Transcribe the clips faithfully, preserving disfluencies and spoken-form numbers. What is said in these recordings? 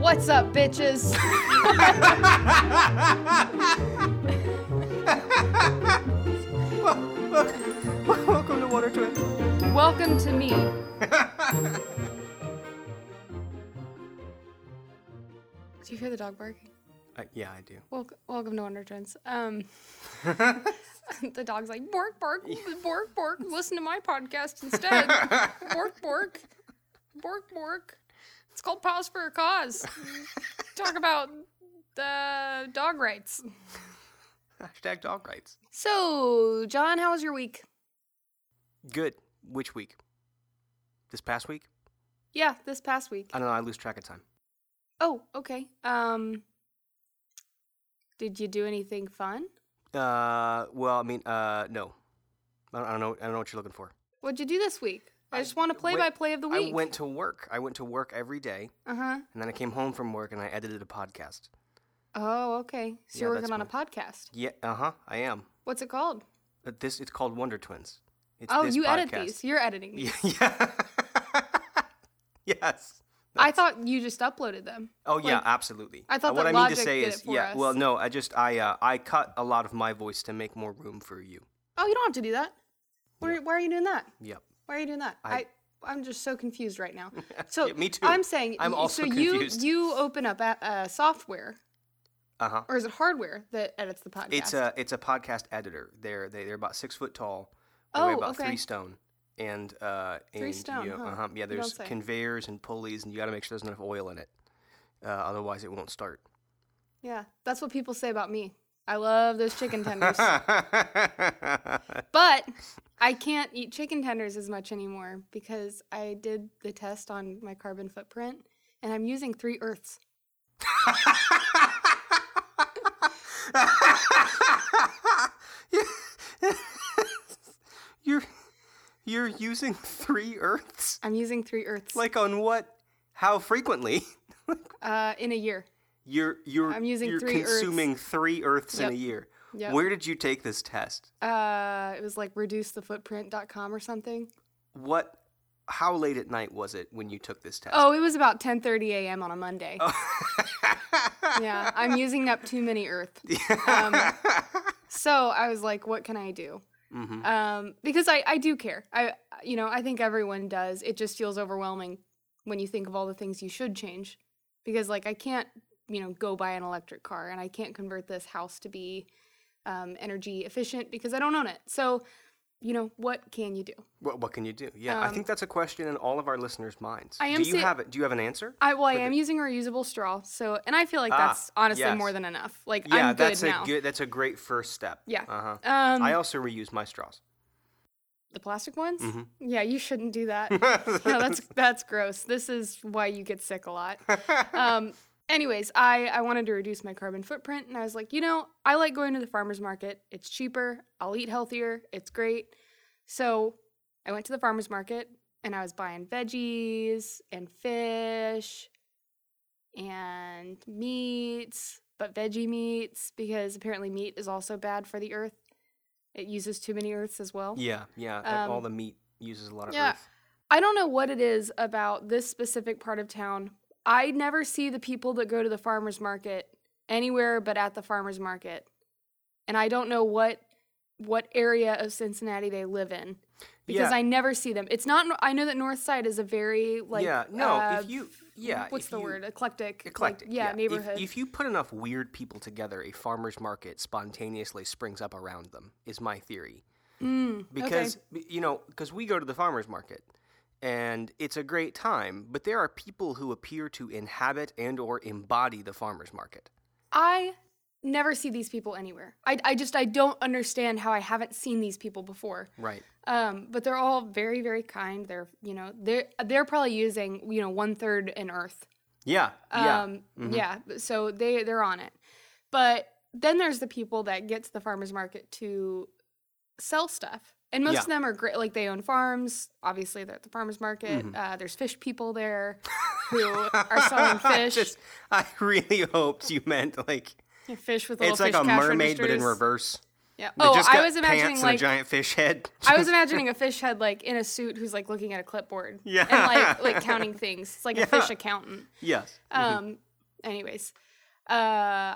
What's up, bitches? Welcome to Wonder Twins. Welcome to me. Do you hear the dog barking? Uh, yeah, I do. Welcome, welcome to Wonder Twins. Um, the dog's like, bork, bork, bork, bork. Listen to my podcast instead. Bork, bork, bork, bork. It's called Pause for a Cause. Talk about the dog rights. Hashtag dog rights. So, John, how was your week? Good. Which week? This past week? Yeah, this past week. I don't know. I lose track of time. Oh, okay. Um, did you do anything fun? Uh, well, I mean, uh, no. I don't, I don't know. I don't know what you're looking for. What'd you do this week? I just want to play-by-play of the week. I went to work. I went to work every day. Uh-huh. And then I came home from work, and I edited a podcast. Oh, okay. So yeah, you're working on my... a podcast. Yeah, uh-huh. I am. What's it called? Uh, this It's called Wonder Twins. It's oh, this you podcast. edit these. You're editing these. Yeah. yeah. yes. That's... I thought you just uploaded them. Oh, like, yeah, absolutely. I thought uh, that Logic What I mean to say is, yeah, us. well, no, I just, I uh, I cut a lot of my voice to make more room for you. Oh, you don't have to do that. Why yeah. are, why are you doing that? Yep. Why are you doing that? I, I, I'm just so confused right now. So yeah, me too. I'm saying, I'm also so confused. you you open up a, uh, software, uh-huh. or is it hardware that edits the podcast? It's a it's a podcast editor. They're they, they're about six foot tall. They oh, weigh about okay. three stone. And uh, three and, stone. You know, huh? uh-huh, yeah, there's conveyors and pulleys, and you got to make sure there's enough oil in it, uh, otherwise it won't start. Yeah, that's what people say about me. I love those chicken tenders. But I can't eat chicken tenders as much anymore because I did the test on my carbon footprint, and I'm using three Earths. You're you're using three Earths? I'm using three Earths. Like on what? How frequently? uh, in a year. You're you're I'm using you're three consuming Earths. three Earths yep. in a year. Yep. Where did you take this test? Uh, it was like reduce the footprint dot com or something. What? How late at night was it when you took this test? Oh, it was about ten thirty a.m. on a Monday. Oh. Yeah, I'm using up too many Earths. Um, so I was like, what can I do? Mm-hmm. Um, because I, I do care. I you know I think everyone does. It just feels overwhelming when you think of all the things you should change. Because like I can't. you know, go buy an electric car, and I can't convert this house to be um, energy efficient because I don't own it. So, you know, what can you do? What, what can you do? Yeah, um, I think that's a question in all of our listeners' minds. I am do you see- have it? Do you have an answer? I well, I am the- using a reusable straw. So, and I feel like ah, that's honestly yes. more than enough. Like, yeah, I'm good that's now. a good. That's a great first step. Yeah. Uh-huh. Um, I also reuse my straws. The plastic ones? Mm-hmm. Yeah, you shouldn't do that. No, that's that's gross. This is why you get sick a lot. Um, Anyways, I, I wanted to reduce my carbon footprint, and I was like, you know, I like going to the farmer's market. It's cheaper. I'll eat healthier. It's great. So I went to the farmer's market, and I was buying veggies and fish and meats, but veggie meats, because apparently meat is also bad for the earth. It uses too many earths as well. Yeah, yeah. Um, all the meat uses a lot of yeah, earth. I don't know what it is about this specific part of town. I never see the people that go to the farmer's market anywhere but at the farmer's market. And I don't know what what area of Cincinnati they live in because yeah. I never see them. It's not I know that Northside is a very like Yeah, no, uh, if you yeah, what's the you, word? Eclectic. Eclectic. Like, yeah, yeah, neighborhood. If, if you put enough weird people together, a farmer's market spontaneously springs up around them is my theory. Mm, because okay. you know, because we go to the farmer's market. And it's a great time, but there are people who appear to inhabit and or embody the farmer's market. I never see these people anywhere. I, I just, I don't understand how I haven't seen these people before. Right. Um, but they're all very, very kind. They're, you know, they're, they're probably using, you know, one third an earth. Yeah. Yeah. Um, mm-hmm. Yeah. So they, they're on it. But then there's the people that get to the farmer's market to sell stuff. And most yeah. of them are great. Like, they own farms. Obviously, they're at the farmer's market. Mm-hmm. Uh, there's fish people there who are selling fish. Just, I really hoped you meant, like... Yeah, fish with little fish cash registers. It's like a mermaid, but in reverse. Yeah. They oh, just got I was imagining pants and like a giant fish head. I was imagining a fish head like in a suit who's like looking at a clipboard. Yeah. And like like counting things. It's like yeah. a fish accountant. Yes. Um. Mm-hmm. Anyways, uh,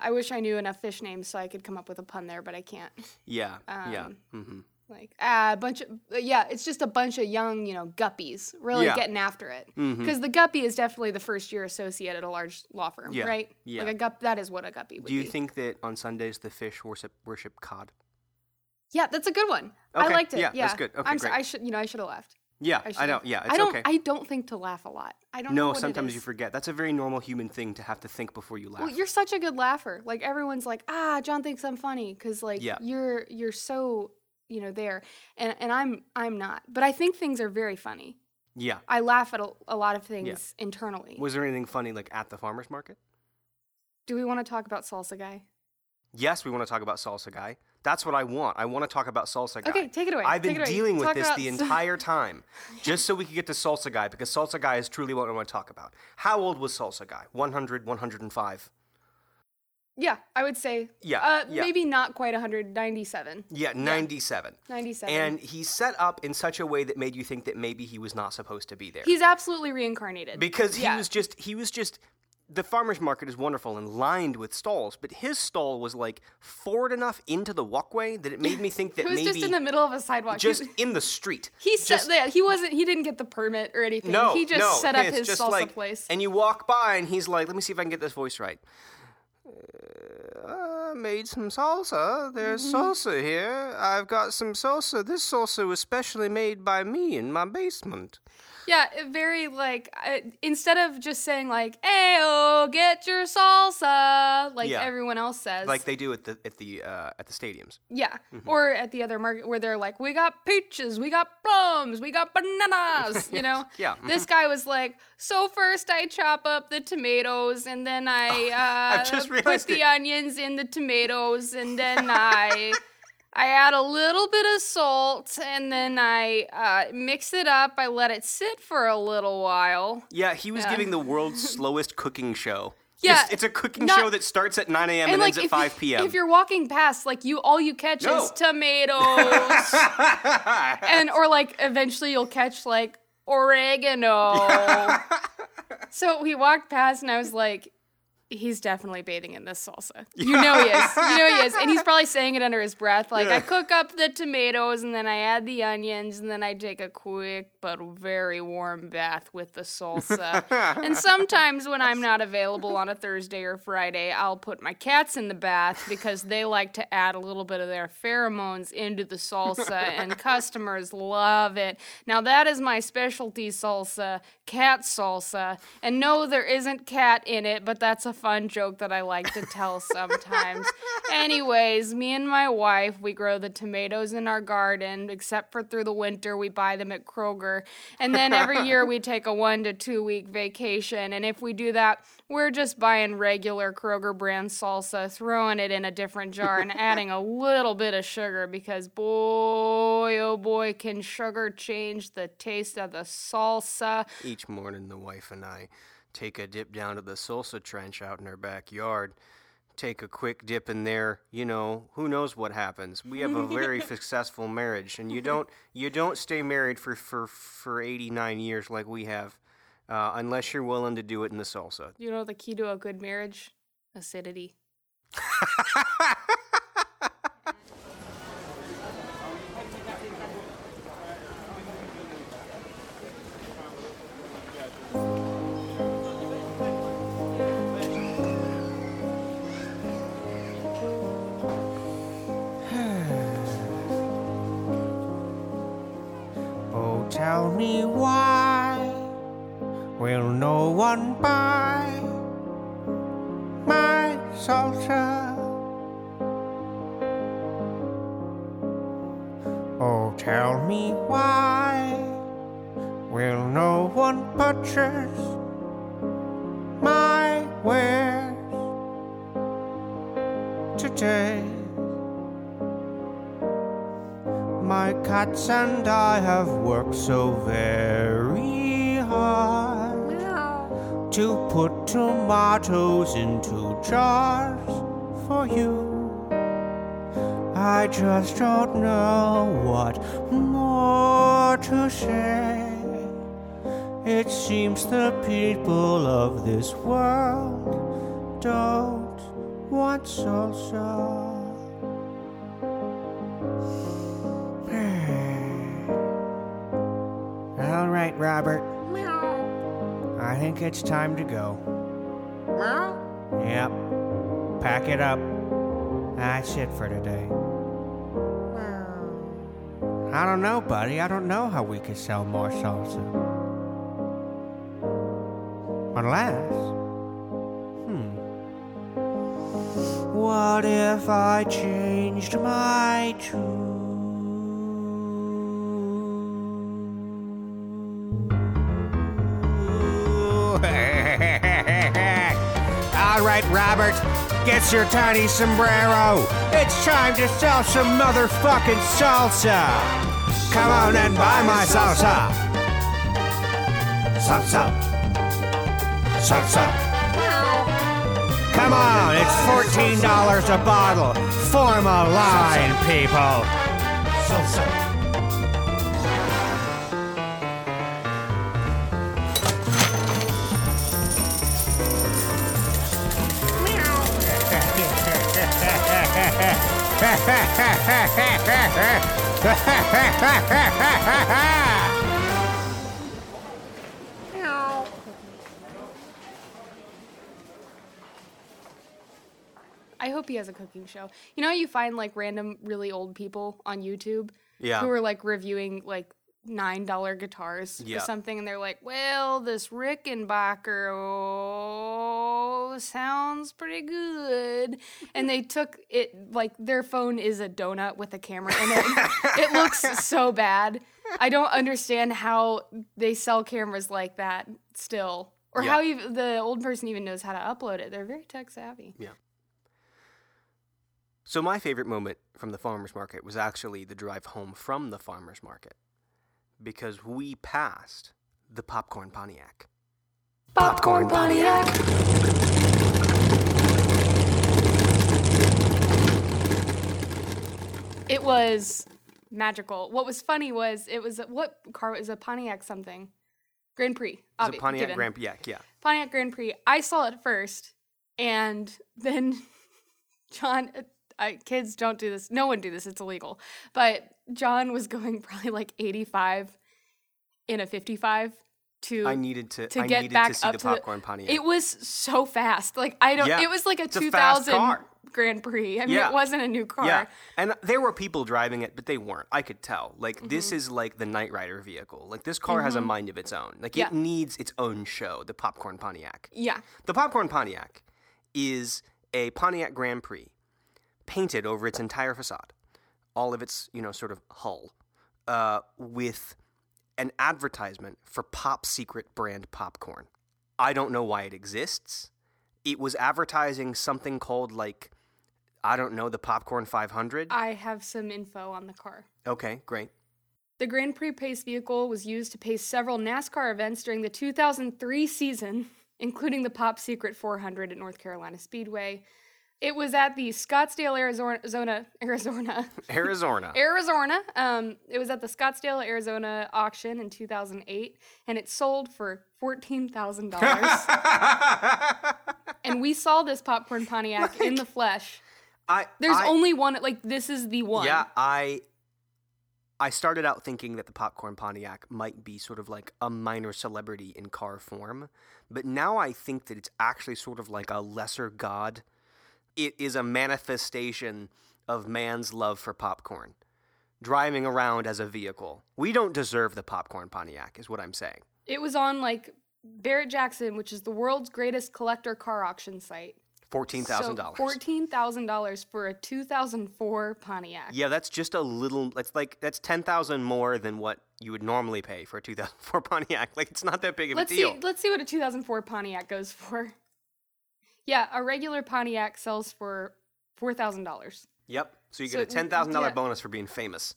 I wish I knew enough fish names so I could come up with a pun there, but I can't. Yeah. Um, yeah. Mm-hmm. Like uh, a bunch of yeah, it's just a bunch of young, you know, guppies really yeah. getting after it. Mm-hmm. Cuz the guppy is definitely the first year associate at a large law firm, yeah. right? Yeah. Like a gup that is what a guppy would be. Do you be. think that on Sundays the fish worship, worship cod? Yeah, that's a good one. Okay. I liked it. Yeah, yeah. That's good. Okay, I'm great. So, I should you know, I should have laughed. Yeah, I, I don't yeah, it's I don't, okay. I don't think to laugh a lot. I don't no, know what sometimes it is. You forget. That's a very normal human thing to have to think before you laugh. Well, you're such a good laugher. Like everyone's like, "Ah, John thinks I'm funny" cuz like yeah. you're you're so you know, there. And and I'm I'm not. But I think things are very funny. Yeah. I laugh at a, a lot of things yeah. internally. Was there anything funny, like, at the farmer's market? Do we want to talk about Salsa Guy? Yes, we want to talk about Salsa Guy. That's what I want. I want to talk about Salsa Guy. Okay, take it away. I've been away. dealing with talk this the entire time just so we could get to Salsa Guy, because Salsa Guy is truly what I want to talk about. How old was Salsa Guy? one hundred, one hundred five Yeah, I would say yeah, uh, yeah. maybe not quite one hundred ninety-seven Yeah, ninety-seven Yeah. ninety-seven And he's set up in such a way that made you think that maybe he was not supposed to be there. He's absolutely reincarnated. Because he yeah. was just, he was just, the farmer's market is wonderful and lined with stalls, but his stall was like forward enough into the walkway that it made me think that it was maybe just in the middle of a sidewalk. Just in the street. He just, set, yeah, he wasn't, he didn't get the permit or anything. No, he just no, set up his salsa like, place. And you walk by and he's like, let me see if I can get this voice right. Uh, made some salsa. There's mm-hmm. salsa here. I've got some salsa. This salsa was specially made by me in my basement. Yeah, very like uh, instead of just saying like "Ayo, get your salsa," like yeah. everyone else says, like they do at the at the uh, at the stadiums. Yeah, mm-hmm. or at the other market where they're like, "We got peaches, we got plums, we got bananas." You know. yeah. Mm-hmm. This guy was like, "So first I chop up the tomatoes, and then I uh, put the it. onions in the tomatoes, and then I." I add a little bit of salt, and then I uh, mix it up. I let it sit for a little while. Yeah, he was yeah. giving the world's slowest cooking show. Yeah, it's, it's a cooking not, show that starts at nine a.m. and, and like, ends at five p.m. If you're walking past, like you, all you catch no. is tomatoes, and or like eventually you'll catch like oregano. So we walked past, and I was like, he's definitely bathing in this salsa. You know he is. You know he is. And he's probably saying it under his breath. Like, yeah. I cook up the tomatoes, and then I add the onions, and then I take a quick but very warm bath with the salsa. And sometimes when I'm not available on a Thursday or Friday, I'll put my cats in the bath because they like to add a little bit of their pheromones into the salsa, and customers love it. Now, that is my specialty salsa, cat salsa. And no, there isn't cat in it, but that's a fun joke that I like to tell sometimes. Anyways, me and my wife, we grow the tomatoes in our garden, except for through the winter, we buy them at Kroger. And then every year we take a one to two week vacation. And if we do that, we're just buying regular Kroger brand salsa, throwing it in a different jar and adding a little bit of sugar, because boy, oh boy, can sugar change the taste of the salsa. Each morning, the wife and I take a dip down to the salsa trench out in her backyard, take a quick dip in there, you know, who knows what happens. We have a very successful marriage, and you don't you don't stay married for, for, for eighty-nine years like we have, uh, unless you're willing to do it in the salsa. You know the key to a good marriage? Acidity. Tell me why will no one buy my salsa? Oh, tell me why will no one purchase my wares today? My cats and I have worked so very hard Meow. to put tomatoes into jars for you. I just don't know what more to say. It seems the people of this world don't want salsa. All right, Robert. Meow. I think it's time to go. Meow? Yep. Pack it up. That's it for today. Meow. I don't know, buddy. I don't know how we could sell more salsa. Unless... Hmm. What if I changed my tune? All right, Robert, get your tiny sombrero. It's time to sell some motherfucking salsa. Come on and buy my salsa. Salsa. Salsa. Come on, it's fourteen dollars a bottle. Form a line, people. Salsa. I hope he has a cooking show. You know how you find like random really old people on YouTube yeah. who are like reviewing like nine dollars guitars yeah. or something, and they're like, well, this Rickenbacker oh, sounds pretty good. And they took it, like, their phone is a donut with a camera in it. It looks so bad. I don't understand how they sell cameras like that still, or yeah. how even, the old person even knows how to upload it. They're very tech savvy. Yeah. So my favorite moment from the farmer's market was actually the drive home from the farmer's market, because we passed the Popcorn Pontiac. Popcorn Pontiac. It was magical. What was funny was it was, what car was a Pontiac something? Grand Prix. It was a Pontiac Grand Prix, yeah. Pontiac Grand Prix. I saw it first, and then John, I, kids don't do this. No one do this. It's illegal. But John was going probably like eighty-five in a fifty-five to I needed to, to I get needed back to see up the Popcorn to the, Pontiac. It was so fast. Like I don't yeah. it was like a two thousand Grand Prix. I mean yeah. it wasn't a new car. Yeah. And there were people driving it, but they weren't. I could tell. Like mm-hmm. this is like the Knight Rider vehicle. Like this car mm-hmm. has a mind of its own. Like yeah. it needs its own show, the Popcorn Pontiac. Yeah. The Popcorn Pontiac is a Pontiac Grand Prix painted over its entire facade, all of its, you know, sort of hull, uh, with an advertisement for Pop Secret brand popcorn. I don't know why it exists. It was advertising something called, like, I don't know, the Popcorn five hundred. I have some info on the car. Okay, great. The Grand Prix Pace vehicle was used to pace several NASCAR events during the two thousand three season, including the Pop Secret four hundred at North Carolina Speedway. It was at the Scottsdale, Arizona, Arizona, Arizona, Arizona. Um, it was at the Scottsdale, Arizona auction in two thousand eight, and it sold for fourteen thousand dollars. And we saw this Popcorn Pontiac like, in the flesh. I there's I, only one. Like this is the one. Yeah, I I started out thinking that the Popcorn Pontiac might be sort of like a minor celebrity in car form, but now I think that it's actually sort of like a lesser god. It is a manifestation of man's love for popcorn, driving around as a vehicle. We don't deserve the Popcorn Pontiac, is what I'm saying. It was on, like, Barrett Jackson, which is the world's greatest collector car auction site. fourteen thousand dollars. So fourteen thousand dollars for a two thousand four Pontiac. Yeah, that's just a little, that's like, that's ten thousand dollars more than what you would normally pay for a two thousand four Pontiac. Like, it's not that big of let's a deal. See, let's see what a two thousand four Pontiac goes for. Yeah, a regular Pontiac sells for four thousand dollars. Yep. So you get so, a ten thousand dollars yeah. bonus for being famous.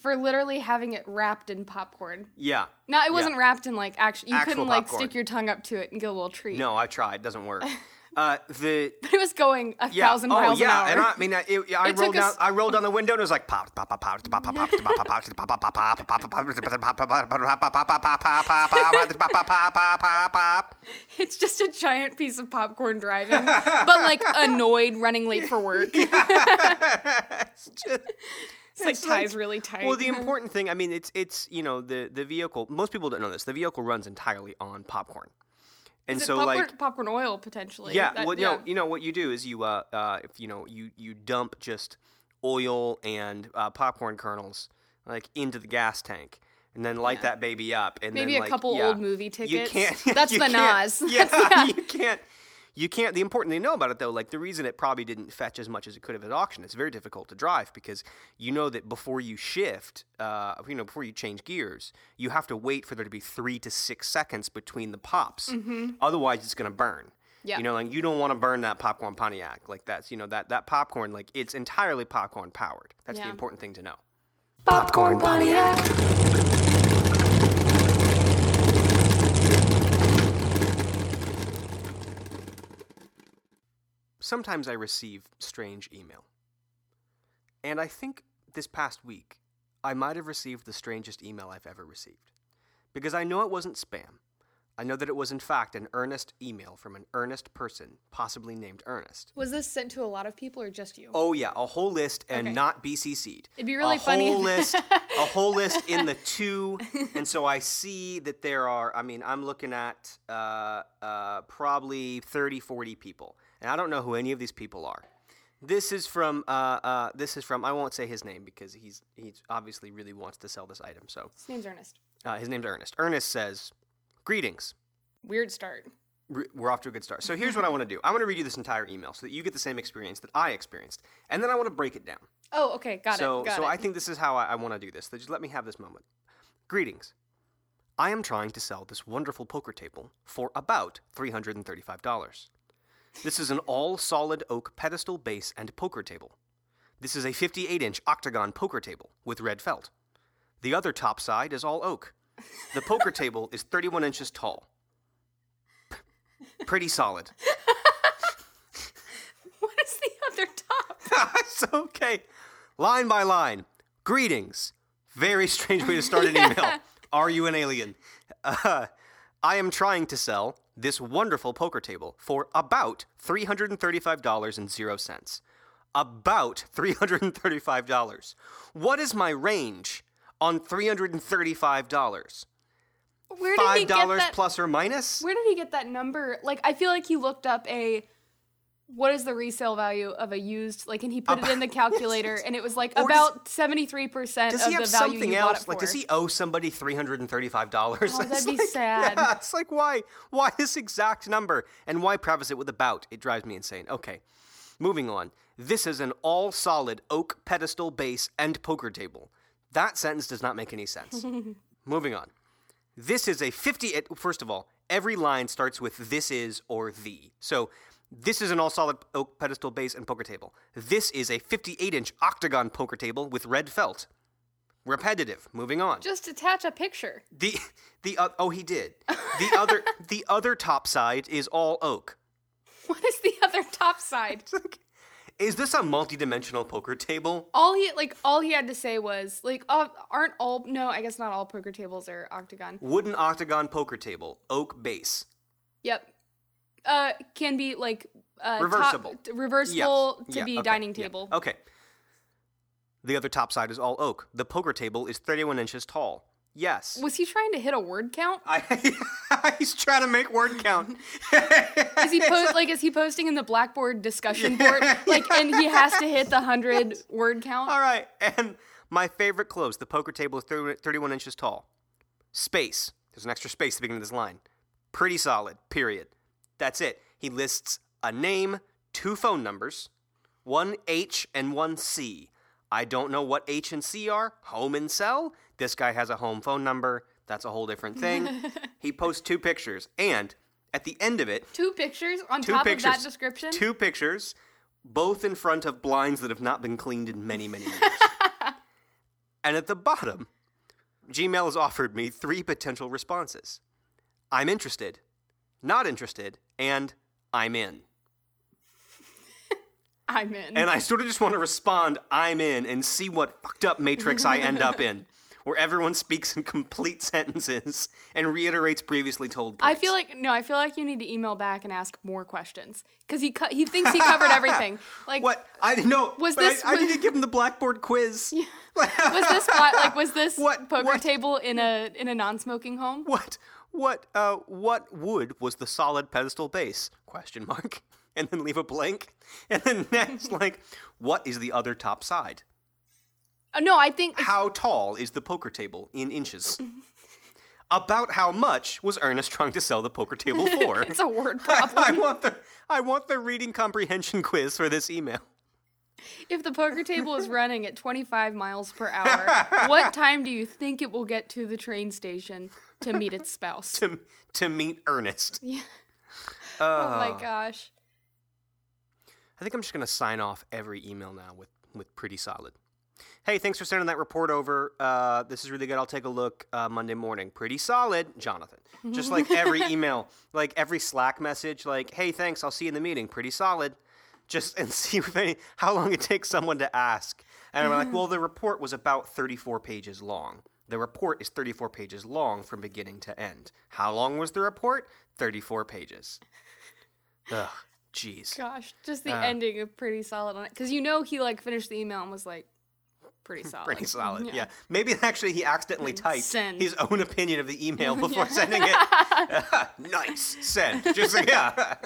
For literally having it wrapped in popcorn. Yeah. No, it wasn't yeah. wrapped in like actual, you actual couldn't popcorn. Like stick your tongue up to it and get a little treat. No, I tried. It doesn't work. Uh, the but it was going a yeah, thousand oh, miles yeah, an hour. Yeah, and I, I mean, it, I it rolled down. S- I rolled down the window and it was like pop, pop, pop, pop, pop, pop, pop, pop, pop, pop, pop, pop, pop, pop, pop, pop, pop. It's just a giant piece of popcorn driving, but like annoyed, running late for work. It's just. It's like it's ties like, really tight. Well, the important thing, I mean, it's, it's you know, the, the vehicle, most people don't know this, the vehicle runs entirely on popcorn. And Is so, it popcorn, like, popcorn oil, potentially. Yeah, that, well, yeah. No, you know, what you do is you, uh, uh, if, you know, you, you dump just oil and uh, popcorn kernels, like, into the gas tank. And then light yeah. that baby up. And Maybe then, a like, couple yeah, old movie tickets. You can't. That's you the can't, Nas. Yeah, yeah, you can't. You can't, the important thing to know about it, though, like the reason it probably didn't fetch as much as it could have at auction, it's very difficult to drive because you know that before you shift, uh, you know, before you change gears, you have to wait for there to be three to six seconds between the pops. Mm-hmm. Otherwise, it's going to burn. Yeah. You know, like you don't want to burn that popcorn Pontiac. Like that's, you know, that, that popcorn, like it's entirely popcorn powered. That's yeah. the important thing to know. Popcorn Pontiac. Sometimes I receive strange email. And I think this past week, I might have received the strangest email I've ever received. Because I know it wasn't spam. I know that it was, in fact, an earnest email from an earnest person, possibly named Ernest. Was this sent to a lot of people or just you? Oh, yeah. A whole list and okay. not B C C'd. It'd be really a funny. A whole list. A whole list in the two. And so I see that there are, I mean, I'm looking at uh, uh, probably thirty, forty people. And I don't know who any of these people are. This is from, uh, uh, this is from, I won't say his name because he's, he's obviously really wants to sell this item, so. His name's Ernest. Uh, his name's Ernest. Ernest says, greetings. Weird start. Re- we're off to a good start. So here's what I want to do. I want to read you this entire email so that you get the same experience that I experienced. And then I want to break it down. Oh, okay. Got so, it. Got so it. I think this is how I, I want to do this. So just let me have this moment. Greetings. I am trying to sell this wonderful poker table for about three hundred thirty-five dollars. This is an all-solid oak pedestal base and poker table. This is a fifty-eight inch octagon poker table with red felt. The other top side is all oak. The poker table is thirty-one inches tall. P- pretty solid. What is the other top? It's okay. Line by line. Greetings. Very strange way to start an yeah. email. Are you an alien? Uh, I am trying to sell... this wonderful poker table for about three hundred thirty-five dollars and zero cents. About three hundred thirty-five dollars. What is my range on three hundred thirty-five dollars? Where did he get that, plus or minus? Where did he get that number? Like, I feel like he looked up a... what is the resale value of a used, like, and he put about, it in the calculator, and it was, like, about does, seventy-three percent does of he have the value something you else? Bought it for. Like, does he owe somebody three hundred thirty-five dollars? Oh, that'd it's be like, sad. Yeah, it's like, why? Why this exact number? And why preface it with about? It drives me insane. Okay, moving on. This is an all-solid oak pedestal base and poker table. That sentence does not make any sense. Moving on. This is a fifty, first of all, every line starts with this is or the. So... this is an all-solid oak pedestal base and poker table. This is a fifty-eight inch octagon poker table with red felt. Repetitive. Moving on. Just attach a picture. The the uh, oh he did. The other the other top side is all oak. What is the other top side? Is this a multi-dimensional poker table? All he like all he had to say was like uh, aren't all no I guess not all poker tables are octagon. Wooden octagon poker table, oak base. Yep. Uh, can be like uh, reversible, top, reversible yes. to yeah, be okay, dining table. Yeah. Okay. The other top side is all oak. The poker table is thirty-one inches tall. Yes. Was he trying to hit a word count? I, he's trying to make word count. Is he post, like is he posting in the Blackboard discussion board? Like, and he has to hit the hundred yes. word count. All right. And my favorite close. The poker table is thirty-one inches tall. Space. There's an extra space at the beginning of this line. Pretty solid. Period. That's it. He lists a name, two phone numbers, one H and one C. I don't know what H and C are. Home and cell. This guy has a home phone number. That's a whole different thing. He posts two pictures. And at the end of it... Two pictures on two top pictures, of that description? Two pictures, both in front of blinds that have not been cleaned in many, many years. And at the bottom, Gmail has offered me three potential responses. I'm interested. Not interested, and I'm in. I'm in. And I sort of just want to respond, I'm in, and see what fucked up matrix I end up in, where everyone speaks in complete sentences and reiterates previously told points. I feel like, no, I feel like you need to email back and ask more questions, because he co- he thinks he covered everything. Like, what? I no, was this, I, I was, need to give him the Blackboard quiz. Yeah. was this, like, was this what, poker what? table in a in a non-smoking home? What, what, uh, what wood was the solid pedestal base? Question mark. And then leave a blank. And then next, like, what is the other top side? No, I think... How tall is the poker table in inches? About how much was Ernest trying to sell the poker table for? It's a word problem. I, I, want the, I want the reading comprehension quiz for this email. If the poker table is running at twenty-five miles per hour, what time do you think it will get to the train station to meet its spouse? to, to meet Ernest. Yeah. Uh, oh, my gosh. I think I'm just going to sign off every email now with, with pretty solid. Hey, thanks for sending that report over. Uh, this is really good. I'll take a look uh, Monday morning. Pretty solid, Jonathan. Just like every email, like every Slack message, like, hey, thanks, I'll see you in the meeting. Pretty solid. Just and see if any, how long it takes someone to ask. And I'm like, well, the report was about thirty-four pages long. The report is thirty-four pages long from beginning to end. How long was the report? thirty-four pages. Ugh. Jeez. Gosh, just the uh, ending of pretty solid on it. Because you know he, like, finished the email and was like, pretty solid. Pretty solid, yeah. yeah. Maybe actually he accidentally typed send. his own opinion of the email before yeah. sending it. Uh, nice, send. Just like, yeah,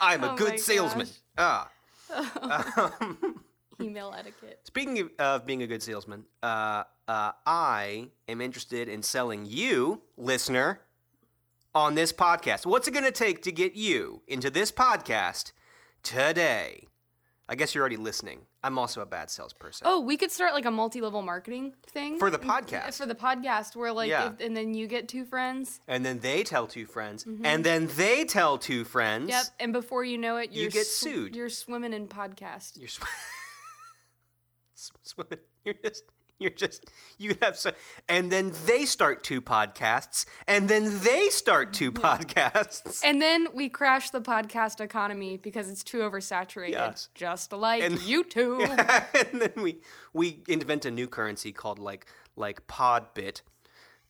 I'm oh a good salesman. Ah. Oh. Um, email etiquette. Speaking of, of being a good salesman, uh, uh, I am interested in selling you, listener, on this podcast. What's it going to take to get you into this podcast today? I guess you're already listening. I'm also a bad salesperson. Oh, we could start like a multi-level marketing thing. For the podcast. For the podcast. Where like, yeah. if, and then you get two friends. And then they tell two friends. Mm-hmm. And then they tell two friends. Yep. And before you know it, you're you get sw- sued. You're swimming in podcast. You're sw- swimming. You're just... You're just, you have so, and then they start two podcasts, and then they start two yeah. podcasts. And then we crash the podcast economy because it's too oversaturated, yes. just like and, YouTube. Yeah, and then we we invent a new currency called like like Podbit,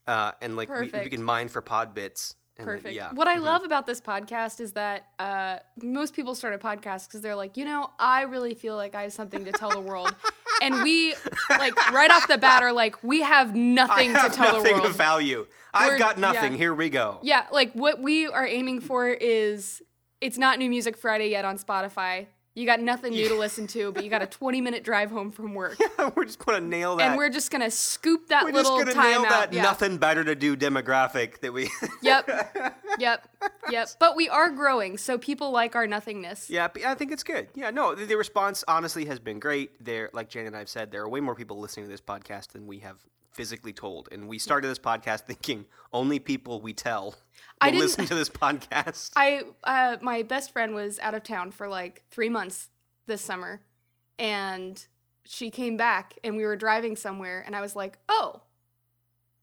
uh, and like we, we can mine for Podbits. Perfect. Then, yeah. What I mm-hmm. love about this podcast is that uh, most people start a podcast because they're like, you know, I really feel like I have something to tell the world. And we, like, right off the bat are like, we have nothing I have to tell nothing the world. Nothing of value. I've We're, got nothing. Yeah. Here we go. Yeah, like, what we are aiming for is, it's not New Music Friday yet on Spotify. You got nothing new to listen to, but you got a twenty-minute drive home from work. Yeah, we're just going to nail that. And we're just going to scoop that we're little time out. We're just going to nail that yeah. nothing better to do demographic that we... Yep. Yep. Yep. But we are growing, so people like our nothingness. Yeah, I think it's good. Yeah, no, the, the response, honestly, has been great. There, like Jan and I have said, there are way more people listening to this podcast than we have physically told. And we started this podcast thinking only people we tell... I didn't listen to this podcast. I uh, my best friend was out of town for like three months this summer, and she came back, and we were driving somewhere, and I was like, "Oh,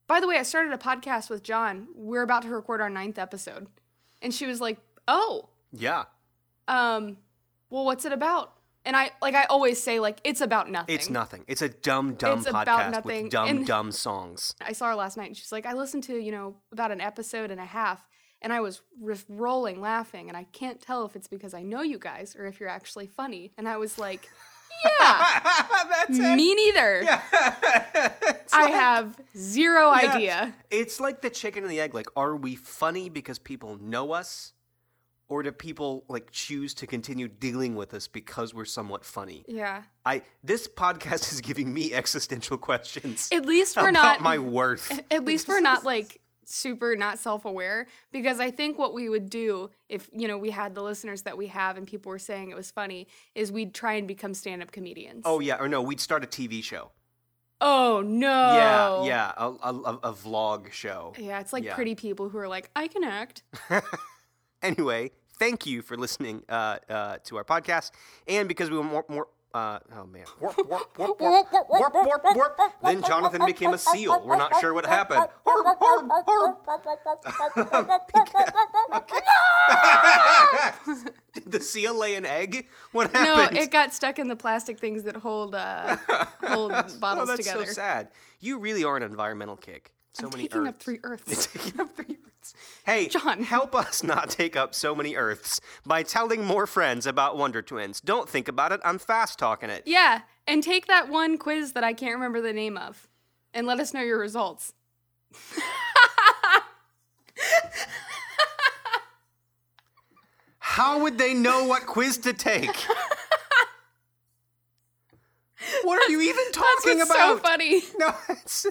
by the way, I started a podcast with John. We're about to record our ninth episode," and she was like, "Oh, yeah, um, well, what's it about?" And I like I always say like it's about nothing. It's nothing. It's a dumb dumb it's podcast with dumb and dumb songs. I saw her last night and she's like, I listened to, you know, about an episode and a half and I was riff rolling laughing and I can't tell if it's because I know you guys or if you're actually funny. And I was like, yeah. That's it. Me neither. Yeah. I like, have zero yeah. idea. It's like the chicken and the egg. Like, are we funny because people know us? Or do people, like, choose to continue dealing with us because we're somewhat funny? Yeah. I This podcast is giving me existential questions. At least we're about not... About my worth. At least we're not, like, super not self-aware. Because I think what we would do if, you know, we had the listeners that we have and people were saying it was funny is we'd try and become stand-up comedians. Oh, yeah. Or no, we'd start a T V show. Oh, no. Yeah, yeah. A, a, a vlog show. Yeah, it's like yeah. pretty people who are like, I can act. Anyway, thank you for listening uh, uh, to our podcast. And because we were more, more uh, oh man, warp, warp, warp, warp, warp, warp, warp, warp, warp. Then Jonathan became a seal. We're not sure what happened. Warp, warp, warp. Did the Lucia lay an egg? What happened? No, it got stuck in the plastic things that hold uh, hold bottles oh, that's together. That's so sad. You really are an environmental kick. So I'm many taking earths. up three earths. taking up three earths. Hey, John, help us not take up so many earths by telling more friends about Wonder Twins. Don't think about it. I'm fast talking it. Yeah, and take that one quiz that I can't remember the name of, and let us know your results. How would they know what quiz to take? What are you even talking That's what's about? So funny. No, it's,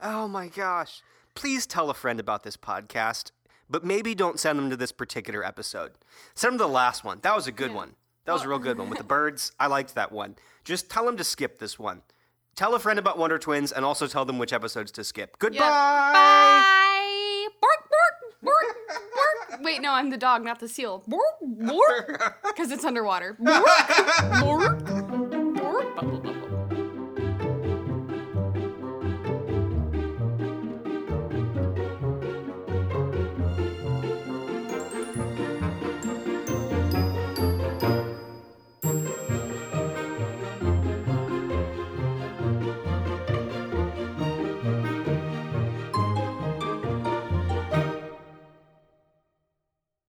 oh my gosh. Please tell a friend about this podcast, but maybe don't send them to this particular episode. Send them to the last one. That was a good yeah. one. That was well, a real good one with the birds. I liked that one. Just tell them to skip this one. Tell a friend about Wonder Twins and also tell them which episodes to skip. Goodbye. Yep. Bye. Bork, bork, bork, bork. Wait, no, I'm the dog, not the seal. Bork, bork. Because it's underwater. Bork, bork.